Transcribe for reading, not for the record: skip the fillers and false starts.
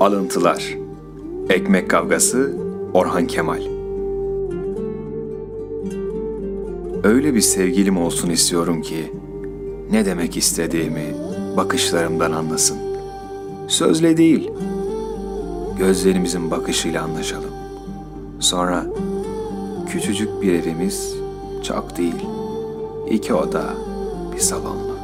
Alıntılar. Ekmek Kavgası, Orhan Kemal. Öyle bir sevgilim olsun istiyorum ki, ne demek istediğimi bakışlarımdan anlasın. Sözle değil, gözlerimizin bakışıyla anlaşalım. Sonra küçücük bir evimiz, çok değil, 2 oda, bir salonlu.